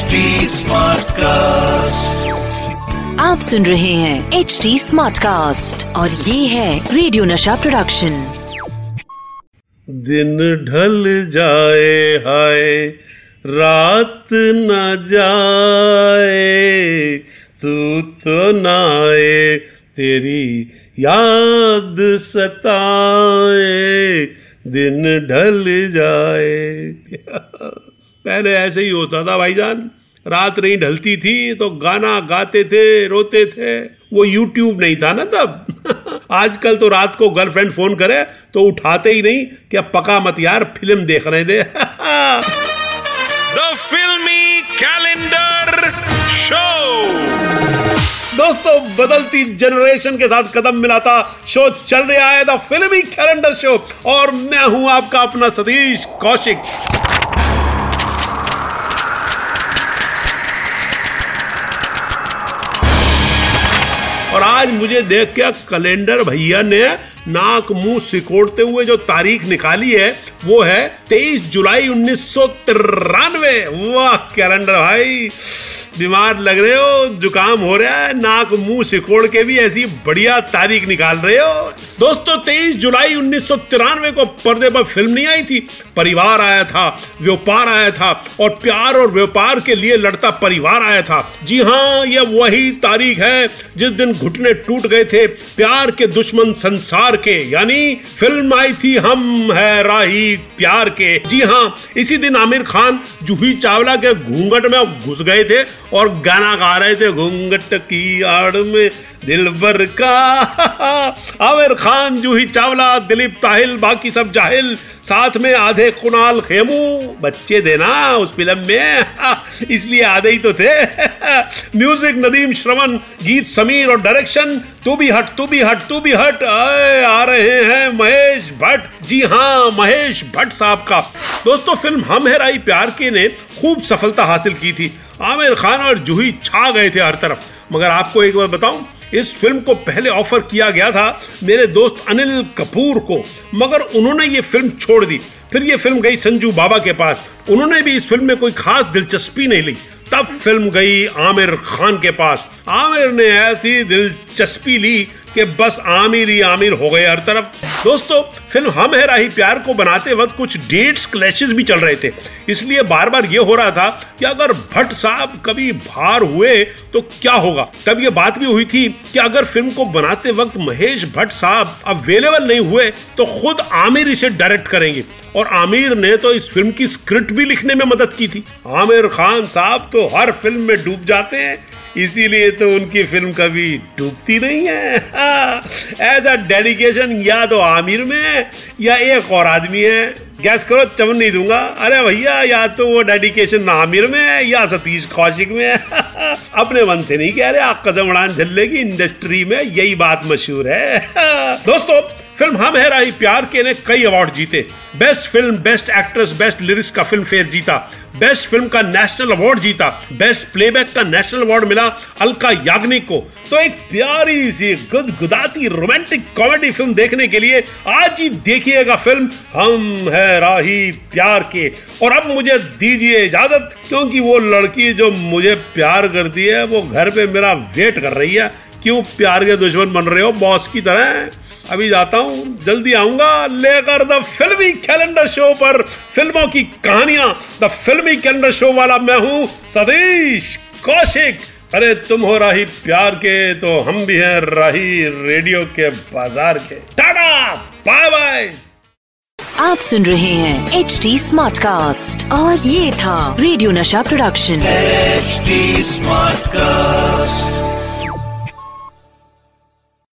HD SmartCast। आप सुन रहे हैं HD SmartCast और ये है रेडियो नशा प्रोडक्शन। दिन ढल जाए हाय रात न जाए, तू तो ना आए तेरी याद सताए, दिन ढल जाए। पहले ऐसे ही होता था भाईजान, रात नहीं ढलती थी तो गाना गाते थे, रोते थे। वो YouTube नहीं था ना तब। आजकल तो रात को गर्लफ्रेंड फोन करे तो उठाते ही नहीं कि अब पका मत यार, फिल्म देख रहे थे। The Filmy Calendar Show। दोस्तों, बदलती जनरेशन के साथ कदम मिलाता शो चल रहा है द फिल्मी कैलेंडर शो, और मैं हूं आपका अपना सतीश कौशिक। और आज मुझे देख के कैलेंडर भैया ने नाक मुंह सिकोड़ते हुए जो तारीख निकाली है वो है 23 जुलाई 1993। वाह कैलेंडर भाई, बीमार लग रहे हो, जुकाम हो रहा है, नाक मुंह सिकोड़ के भी ऐसी बढ़िया तारीख निकाल रहे हो। दोस्तों, 23 जुलाई 1993 को पर्दे पर फिल्म नहीं आई थी, परिवार आया था, व्यापार आया था, और प्यार और व्यापार के लिए लड़ता परिवार आया था। जी हाँ, यह वही तारीख है जिस दिन घुटने टूट गए थे प्यार के दुश्मन संसार के, यानी फिल्म आई थी हम है राही प्यार के। जी हाँ, इसी दिन आमिर खान जूही चावला के घूंघट में घुस गए थे और गाना गा रहे थे, घूंघट की आड़ में दिलबर का। आमिर खान, जूही चावला, दिलीप ताहिल, बाकी सब जाहिल, साथ में आधे कुणाल खेमू, बच्चे देना उस फिल्म में, इसलिए आधे ही तो थे। म्यूजिक नदीम श्रवण, गीत समीर, और डायरेक्शन तू भी हट तू भी हट तू भी हट आ रहे हैं महेश भट्ट। जी हाँ, महेश भट्ट साहब का। दोस्तों, फिल्म हम है राही प्यार के ने खूब सफलता हासिल की थी। आमिर खान और जूही छा गए थे हर तरफ। मगर आपको एक बार बताऊं, इस फिल्म को पहले ऑफर किया गया था मेरे दोस्त अनिल कपूर को, मगर उन्होंने ये फिल्म छोड़ दी। फिर ये फिल्म गई संजू बाबा के पास, उन्होंने भी इस फिल्म में कोई खास दिलचस्पी नहीं ली। तब फिल्म गई आमिर खान के पास, आमिर ने ऐसी दिलचस्पी ली कि बस आमिर ही आमिर हो गए हर तरफ। दोस्तों, फिल्म हम है राही प्यार को बनाते वक्त कुछ डेट्स क्लैशेस भी चल रहे थे, इसलिए बार बार ये हो रहा था कि अगर भट्ट साहब कभी भार हुए तो क्या होगा। तब ये बात भी हुई थी कि अगर फिल्म को बनाते वक्त महेश भट्ट साहब अवेलेबल नहीं हुए तो खुद आमिर इसे डायरेक्ट करेंगे, और आमिर ने तो इस फिल्म की स्क्रिप्ट भी लिखने में मदद की थी। आमिर खान साहब तो हर फिल्म में डूब जाते हैं, इसीलिए तो उनकी फिल्म कभी डूबती नहीं है। ऐसा डेडिकेशन या तो आमिर में है या एक और आदमी है, गैस करो, चमन नहीं दूंगा। अरे भैया, या तो वो डेडिकेशन आमिर में है या सतीश कौशिक में है। अपने मन से नहीं कह रहे, आप कसम उड़ान झल्ले की इंडस्ट्री में यही बात मशहूर है। दोस्तों, फिल्म हम है राही प्यार के ने कई अवार्ड जीते। Best film, best actress, best lyrics का फिल्म फेयर जीता, बेस्ट फिल्म का नेशनल अवार्ड जीता, बेस्ट प्लेबैक का नेशनल अवार्ड मिला अलका याग्निक को। तो एक प्यारी सी गुदगुदाती रोमांटिक कॉमेडी फिल्म देखने के लिए आज ही देखिएगा फिल्म हम है राही प्यार के। और अब मुझे दीजिए इजाजत, क्योंकि वो लड़की जो मुझे प्यार करती है वो घर पे मेरा वेट कर रही है। क्यों प्यार के दुश्मन बन रहे हो बॉस की तरह? अभी जाता हूँ, जल्दी आऊंगा लेकर द फिल्मी कैलेंडर शो पर फिल्मों की कहानियां। द फिल्मी कैलेंडर शो वाला मैं हूँ सतीश कौशिक। अरे तुम हो राही प्यार के तो हम भी हैं राही रेडियो के बाजार के। Tata bye bye. आप सुन रहे हैं HD SmartCast और ये था radio Nasha production HD SmartCast।